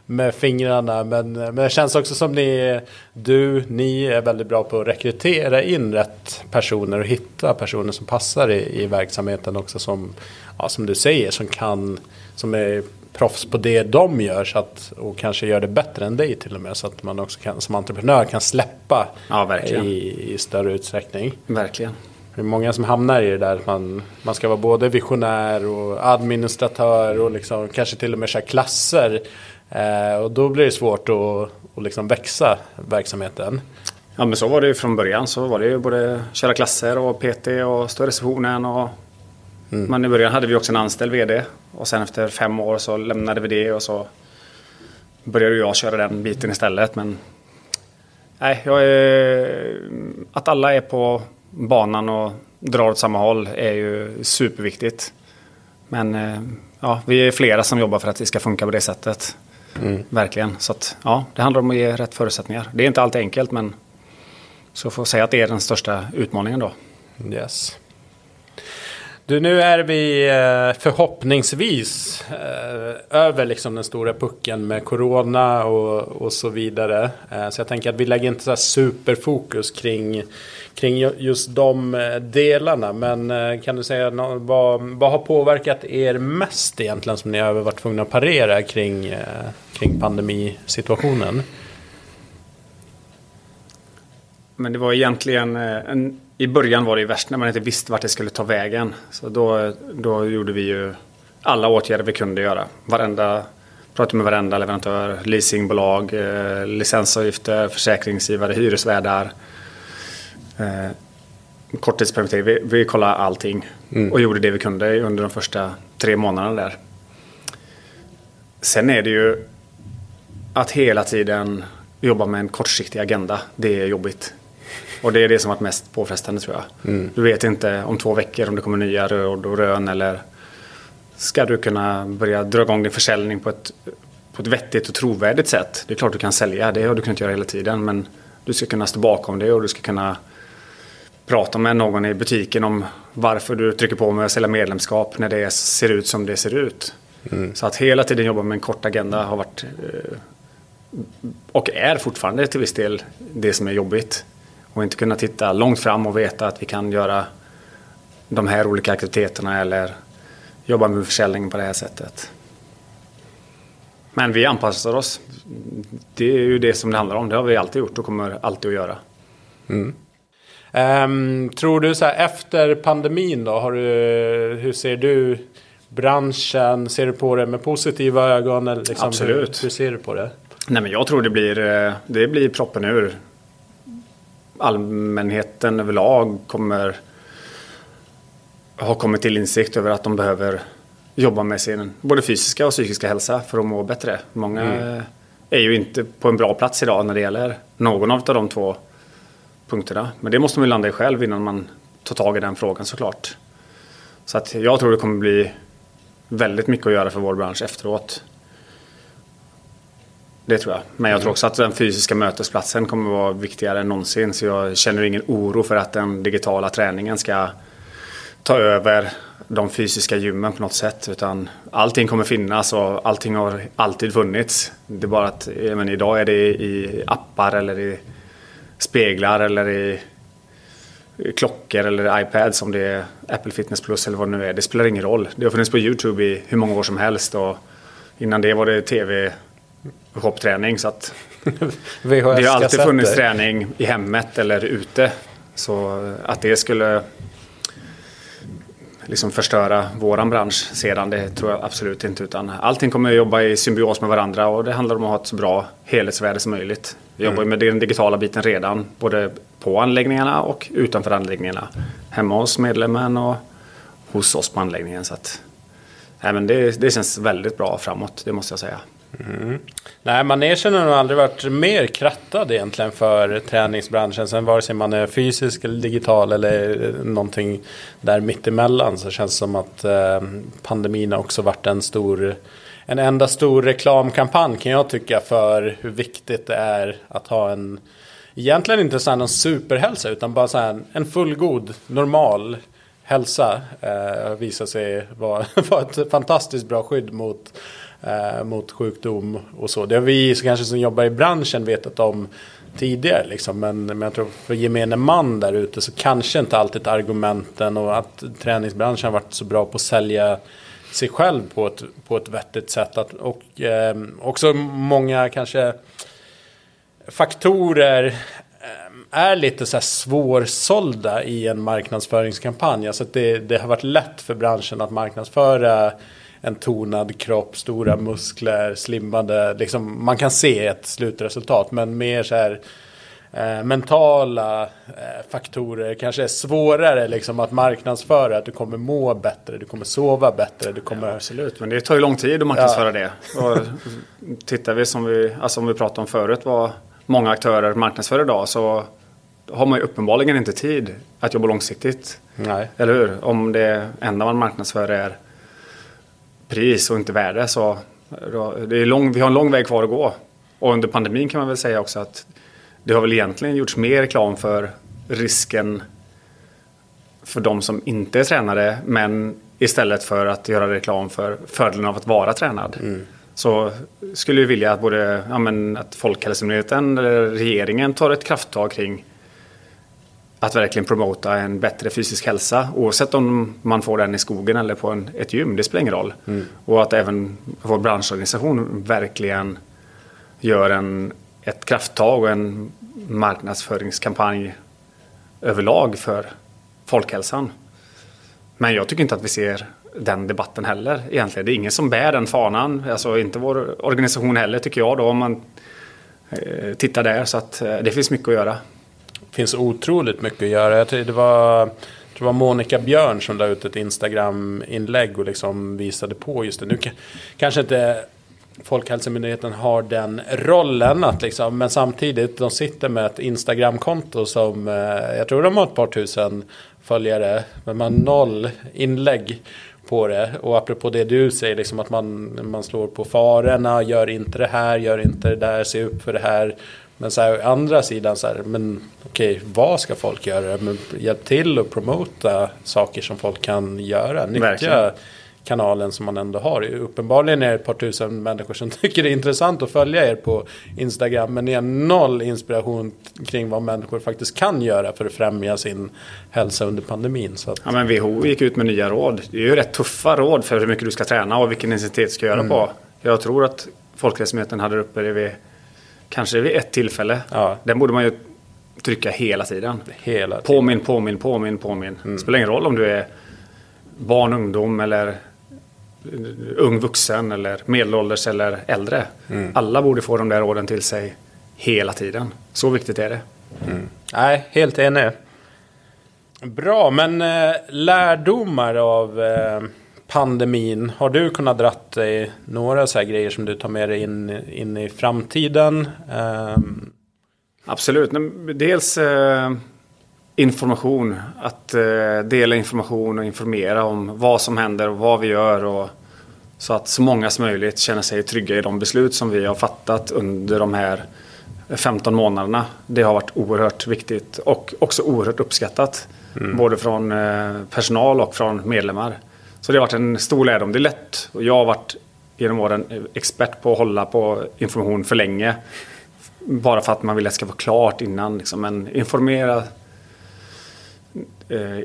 med fingrarna. Men, men det känns också som ni, du, ni är väldigt bra på att rekrytera in rätt personer och hitta personer som passar i, i verksamheten också, som, ja, som du säger, som, kan, som är proffs på det de gör, så att, och kanske gör det bättre än dig till och med, så att man också kan, som entreprenör kan släppa, ja, i, i större utsträckning. Verkligen. Det är många som hamnar i det där. Man, man ska vara både visionär och administratör och liksom, kanske till och med så här klasser. Eh, och då blir det svårt att, att liksom växa verksamheten. Ja, men så var det ju från början. Så var det ju både köra klasser och P T och större sessionen. Och... Mm. Men i början hade vi också en anställd V D. Och sen efter fem år så lämnade vi det och så började jag köra den biten istället. Men nej, jag är... att alla är på banan och drar åt samma håll är ju superviktigt. Men ja, vi är flera som jobbar för att det ska funka på det sättet. Mm. Verkligen. Så att, ja, det handlar om att ge rätt förutsättningar. Det är inte alltid enkelt, men så får jag säga att det är den största utmaningen då. Yes. Du, nu är vi förhoppningsvis över liksom den stora pucken med corona och, och så vidare. Så jag tänker att vi lägger inte så här superfokus kring, kring just de delarna. Men kan du säga, vad, vad har påverkat er mest egentligen som ni har varit tvungna att parera kring, kring pandemisituationen? Men det var egentligen... en I början var det ju värst när man inte visste vart det skulle ta vägen. Så då, då gjorde vi ju alla åtgärder vi kunde göra. Varenda, pratade med varenda leverantör, leasingbolag, eh, licensavgifter, försäkringsgivare, hyresvärdar, eh, korttidspermittering. Vi, vi kollade allting mm. och gjorde det vi kunde under de första tre månaderna där. Sen är det ju att hela tiden jobba med en kortsiktig agenda. Det är jobbigt. Och det är det som varit mest påfrestande, tror jag. Mm. Du vet inte om två veckor om det kommer nya röd och rön, eller ska du kunna börja dra igång din försäljning på ett, på ett vettigt och trovärdigt sätt. Det är klart du kan sälja, det har du kunnat göra hela tiden, men du ska kunna stå bakom det och du ska kunna prata med någon i butiken om varför du trycker på med att sälja medlemskap när det ser ut som det ser ut. Mm. Så att hela tiden jobba med en kort agenda har varit och är fortfarande till viss del det som är jobbigt. Och inte kunna titta långt fram och veta att vi kan göra de här olika aktiviteterna eller jobba med försäljning på det här sättet. Men vi anpassar oss. Det är ju det som det handlar om. Det har vi alltid gjort och kommer alltid att göra. Mm. Um, tror du så här, efter pandemin då, har du, hur ser du branschen? Ser du på det med positiva ögon? Eller liksom, absolut. Hur, hur ser du på det? Nej, men jag tror det blir, det blir proppen ur. Allmänheten överlag kommer ha kommit till insikt över att de behöver jobba med sin både fysiska och psykiska hälsa för att må bättre. Många mm. är ju inte på en bra plats idag när det gäller någon av de två punkterna. Men det måste man ju landa i själv innan man tar tag i den frågan, såklart. Så att jag tror det kommer bli väldigt mycket att göra för vår bransch efteråt. Det tror jag. Men jag tror också att den fysiska mötesplatsen kommer att vara viktigare än någonsin. Så jag känner ingen oro för att den digitala träningen ska ta över de fysiska gymmen på något sätt. Utan allting kommer finnas och allting har alltid funnits. Det är bara att men idag är det i appar eller i speglar eller i klockor eller iPads, som det är Apple Fitness Plus eller vad det nu är. Det spelar ingen roll. Det har funnits på YouTube i hur många år som helst. Och innan det var det tv... hoppträning, så att det har alltid funnits träning i hemmet eller ute, så att det skulle liksom förstöra våran bransch sedan, det tror jag absolut inte, utan allting kommer att jobba i symbios med varandra och det handlar om att ha ett så bra helhetsvärde som möjligt. Vi jobbar ju med den digitala biten redan, både på anläggningarna och utanför anläggningarna, hemma hos medlemmen och hos oss på anläggningen, så att nej, men det, det känns väldigt bra framåt, det måste jag säga. Mm. Nej, man erkänner nog aldrig varit mer krattad egentligen för träningsbranschen. Sen vare sig man är fysisk eller digital eller någonting där mittemellan, så känns det som att eh, pandemin har också varit en stor en enda stor reklamkampanj, kan jag tycka, för hur viktigt det är att ha en, egentligen inte så här någon superhälsa, utan bara så här en fullgod, normal hälsa eh, visar sig vara, vara ett fantastiskt bra skydd mot mot sjukdom och så. Det har vi kanske som jobbar i branschen vetat om tidigare liksom. men, men jag tror för gemene man där ute så kanske inte alltid argumenten, och att träningsbranschen har varit så bra på att sälja sig själv på ett, på ett vettigt sätt, att, och eh, också många kanske faktorer eh, är lite så här svårsålda i en marknadsföringskampanj. Alltså det, det har varit lätt för branschen att marknadsföra en tonad kropp, stora muskler, slimmade. Liksom, man kan se ett slutresultat, men mer så här eh, mentala eh, faktorer kanske är svårare liksom, att marknadsföra. Att du kommer må bättre, du kommer sova bättre. Du kommer... Ja, absolut, men det tar ju lång tid att marknadsföra ja. det. Och tittar vi som vi, alltså om vi pratade om förut, vad många aktörer marknadsför idag, så har man ju uppenbarligen inte tid att jobba långsiktigt. Nej. Eller hur? Om det enda man marknadsför är pris och inte värde, så det är lång, vi har en lång väg kvar att gå. Och under pandemin kan man väl säga också att det har väl egentligen gjorts mer reklam för risken för de som inte är tränare, men istället för att göra reklam för fördelen av att vara tränad. Mm. Så skulle vi vilja att både ja, men, att Folkhälsomyndigheten eller regeringen tar ett krafttag kring att verkligen promota en bättre fysisk hälsa, oavsett om man får den i skogen eller på en, ett gym, det spelar ingen roll. Mm. Och att även vår branschorganisation verkligen gör en, ett krafttag och en marknadsföringskampanj överlag för folkhälsan. Men jag tycker inte att vi ser den debatten heller egentligen. Det är ingen som bär den fanan, alltså inte vår organisation heller tycker jag då, om man eh, tittar där. Så att eh, det finns mycket att göra. Det finns otroligt mycket att göra. Jag tror det var, jag tror det var Monica Björn som la ut ett Instagram-inlägg och liksom visade på just det. Nu k- kanske inte Folkhälsomyndigheten har den rollen att liksom, men samtidigt de sitter med ett Instagram-konto som eh, jag tror de har ett par tusen följare, men man har noll inlägg på det. Och apropå det du säger, liksom att man, man slår på farorna, gör inte det här, gör inte det där, se upp för det här. Men så här, å andra sidan, så här, men okej, vad ska folk göra? Men hjälp till och promota saker som folk kan göra. Nyttja verkligen kanalen som man ändå har. Uppenbarligen är det ett par tusen människor som tycker det är intressant att följa er på Instagram, men ni har noll inspiration kring vad människor faktiskt kan göra för att främja sin hälsa under pandemin. Så att... ja, men W H O gick ut med nya råd. Det är ju rätt tuffa råd för hur mycket du ska träna och vilken intensitet du ska göra mm. på. Jag tror att Folkhälsomyndigheten hade uppe det vid, kanske vid ett tillfälle. Ja. Den borde man ju trycka hela tiden. Hela tiden. Påminn, påminn, påminn, påminn. Mm. Det spelar ingen roll om du är barn, ungdom eller ung vuxen eller medelålders eller äldre. Mm. Alla borde få de där råden till sig hela tiden. Så viktigt är det. Mm. Nej, helt enig. Bra, men eh, lärdomar av eh, pandemin. Har du kunnat dratt dig några så här grejer som du tar med dig in, in i framtiden? Eh. Absolut. Dels eh, information, att eh, dela information och informera om vad som händer och vad vi gör, och så att så många som möjligt känner sig trygga i de beslut som vi har fattat under de här femton månaderna. Det har varit oerhört viktigt och också oerhört uppskattat mm. både från eh, personal och från medlemmar. Så det har varit en stor lärdom. Det är lätt, och jag har varit genom åren expert på att hålla på information för länge, bara för att man vill att det ska vara klart innan liksom. Men informera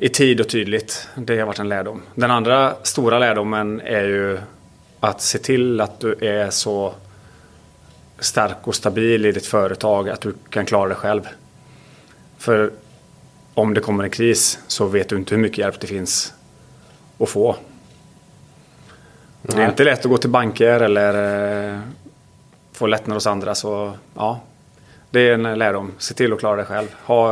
i tid och tydligt, det har varit en lärdom. Den andra stora lärdomen är ju att se till att du är så stark och stabil i ditt företag att du kan klara det själv. För om det kommer en kris så vet du inte hur mycket hjälp det finns att få. Nej. Det är inte lätt att gå till banker eller få lättnader hos andra, så ja. Det är en lärdom. Se till att klara dig själv. Ha,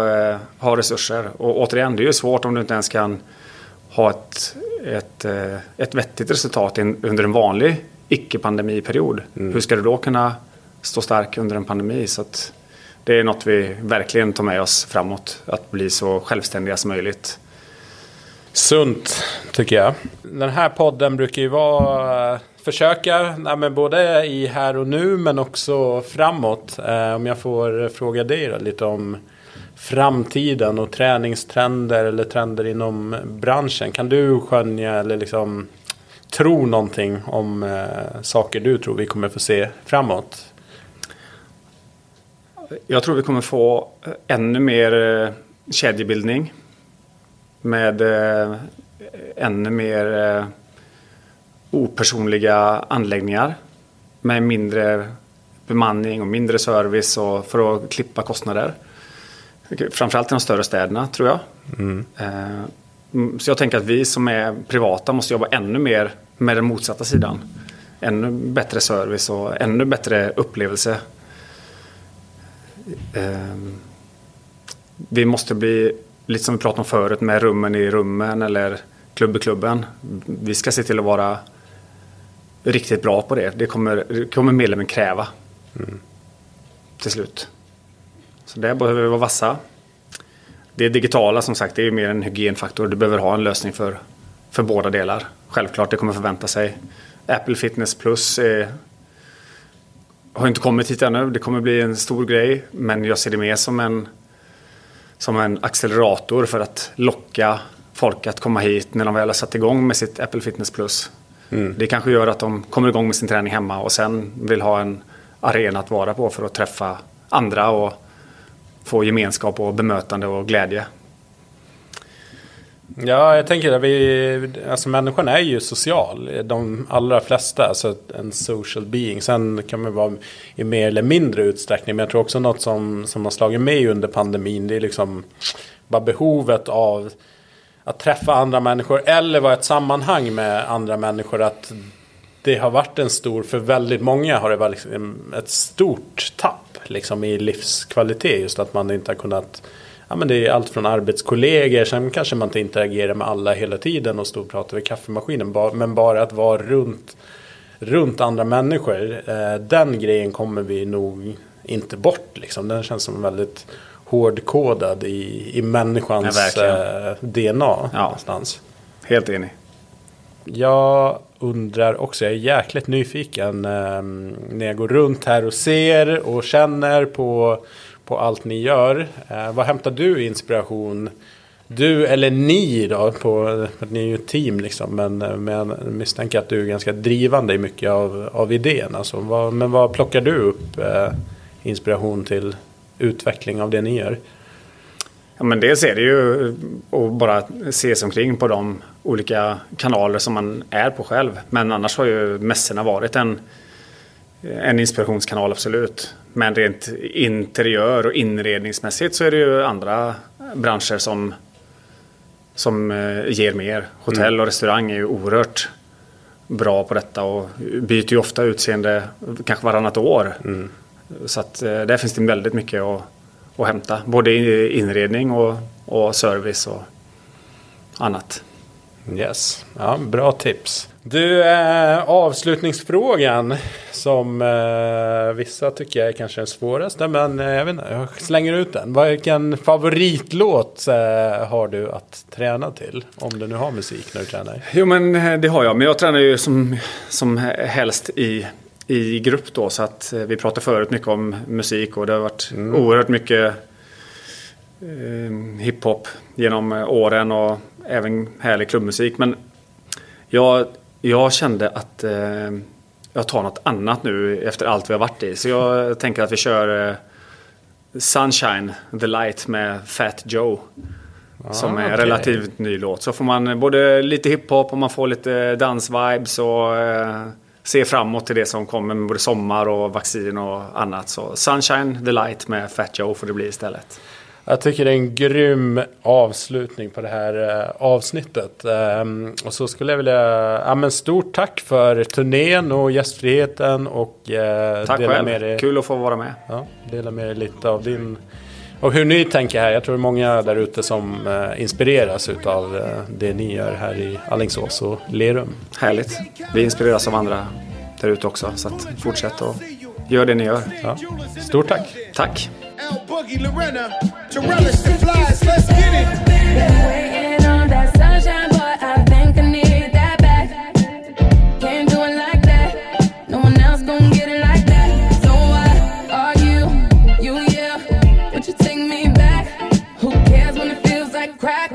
ha resurser. Och återigen, det är ju svårt om du inte ens kan ha ett, ett, ett vettigt resultat under en vanlig icke-pandemiperiod. Mm. Hur ska du då kunna stå stark under en pandemi? Så att det är något vi verkligen tar med oss framåt. Att bli så självständiga som möjligt. Sunt, tycker jag. Den här podden brukar ju vara... försöka, nej, men både i här och nu men också framåt. Eh, om jag får fråga dig då, lite om framtiden och träningstrender eller trender inom branschen. Kan du skönja eller liksom tro någonting om eh, saker du tror vi kommer få se framåt? Jag tror vi kommer få ännu mer eh, kedjebildning med eh, ännu mer eh, opersonliga anläggningar med mindre bemanning och mindre service och för att klippa kostnader. Framförallt i de större städerna, tror jag. Mm. Så jag tänker att vi som är privata måste jobba ännu mer med den motsatta sidan. Ännu bättre service och ännu bättre upplevelse. Vi måste bli, lite som vi pratade om förut, med rummen i rummen eller klubb i klubben. Vi ska se till att vara riktigt bra på det. Det kommer, det kommer medlemmen kräva mm. till slut. Så där behöver vi vara vassa. Det digitala, som sagt, det är mer en hygienfaktor. Du behöver ha en lösning för, för båda delar. Självklart, det kommer förvänta sig. Apple Fitness Plus är, har inte kommit hit ännu. Det kommer bli en stor grej, men jag ser det mer som en, som en accelerator för att locka folk att komma hit när de väl har satt igång med sitt Apple Fitness Plus. Mm. Det kanske gör att de kommer igång med sin träning hemma och sen vill ha en arena att vara på för att träffa andra och få gemenskap och bemötande och glädje. Ja, jag tänker att vi, alltså människan är ju social, de allra flesta, alltså en social being. Sen kan man vara i mer eller mindre utsträckning, men jag tror också något som, som har slagit med under pandemin, det är liksom bara behovet av att träffa andra människor eller vara i ett sammanhang med andra människor. Att det har varit en stor, för väldigt många har det varit liksom ett stort tapp liksom i livskvalitet, just att man inte har kunnat, ja, men det är allt från arbetskollegor, sen kanske man inte interagerar med alla hela tiden och står och pratar vid kaffemaskinen, men bara att vara runt, runt andra människor, eh, den grejen kommer vi nog inte bort liksom. Den känns som väldigt hårdkodad i, i människans ja, eh, D N A ja. Någonstans. Helt enig. Jag undrar också, jag är jäkligt nyfiken eh, när jag går runt här och ser och känner på på allt ni gör. Eh, vad hämtar du inspiration? Du eller ni då? På, ni är ju ett team liksom, men, men jag misstänker att du är ganska drivande i mycket av, av idén. Alltså, vad, men vad plockar du upp eh, inspiration till utveckling av det ni gör? Ja, men dels är det ju att bara se sig omkring på de olika kanaler som man är på själv. Men annars har ju mässorna varit en En inspirationskanal, absolut. Men rent interiör och inredningsmässigt så är det ju andra branscher som, som ger mer. Hotell och restaurang är ju oerhört bra på detta och byter ju ofta utseende kanske varannat år. Mm. Så att där finns det väldigt mycket att, att hämta. Både inredning och, och service och annat. Yes, ja, bra tips. Du, eh, avslutningsfrågan som eh, vissa tycker jag är kanske den svåraste, men eh, jag vet inte, jag slänger ut den. Vilken favoritlåt eh, har du att träna till, om du nu har musik när du tränar? Jo, men det har jag, men jag tränar ju som, som helst i, i grupp då, så att eh, vi pratar förut mycket om musik och det har varit mm. oerhört mycket eh, hiphop genom åren och även härlig klubbmusik, men jag Jag kände att eh, jag tar något annat nu efter allt vi har varit i. Så jag tänker att vi kör eh, Sunshine, The Light med Fat Joe. Ah, som är okay. Relativt ny låt. Så får man både lite hiphop och man får lite dansvibes. Och eh, se framåt till det som kommer med både sommar och vaccin och annat. Så Sunshine, The Light med Fat Joe får det bli istället. Jag tycker det är en grym avslutning på det här eh, avsnittet. Ehm, och så skulle jag vilja... Ja, men stort tack för turnén och gästfriheten. Och, eh, tack dela själv. Med er, kul att få vara med. Ja, dela med er lite av din... Och hur ni tänker här. Jag tror det är många där ute som eh, inspireras av eh, det ni gör här i Alingsås och Lerum. Härligt. Vi inspireras av andra där ute också. Så att fortsätt och gör det ni gör. Ja. Stort tack. Tack. L Boogie Lorena to relish the flies, let's get it. Been waiting on that sunshine, but I think I need that back. Can't do it like that. No one else gonna get it like that. So why are you, you yeah? Would you take me back? Who cares when it feels like crack?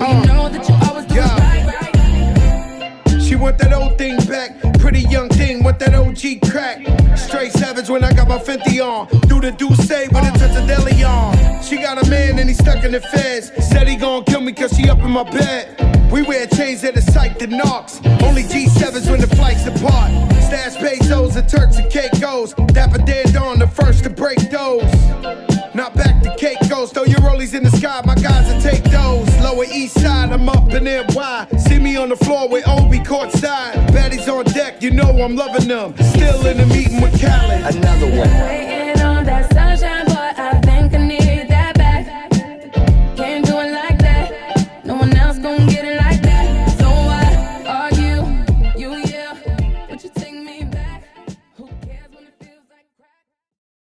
You know that you always do it right. She want that old thing back. Pretty young thing with that O G crack. Straight savage when I got my fifty on. Do the do say when it turns a deli on. She got a man and he's stuck in the feds. Said he gon' kill me cause she up in my bed. We wear chains that are psyched and knocks. Only G sevens when the flights apart. Stash pesos and Turks and Caicos. Dapper dead on the first to break those. Not back to Caicos though you're rolling. in the sky, my guys will take those. Lower east side, I'm up in N Y. See me on the floor with Obi courtside. Baddies on deck, you know I'm loving them. Still in the meeting with Callie. Another one.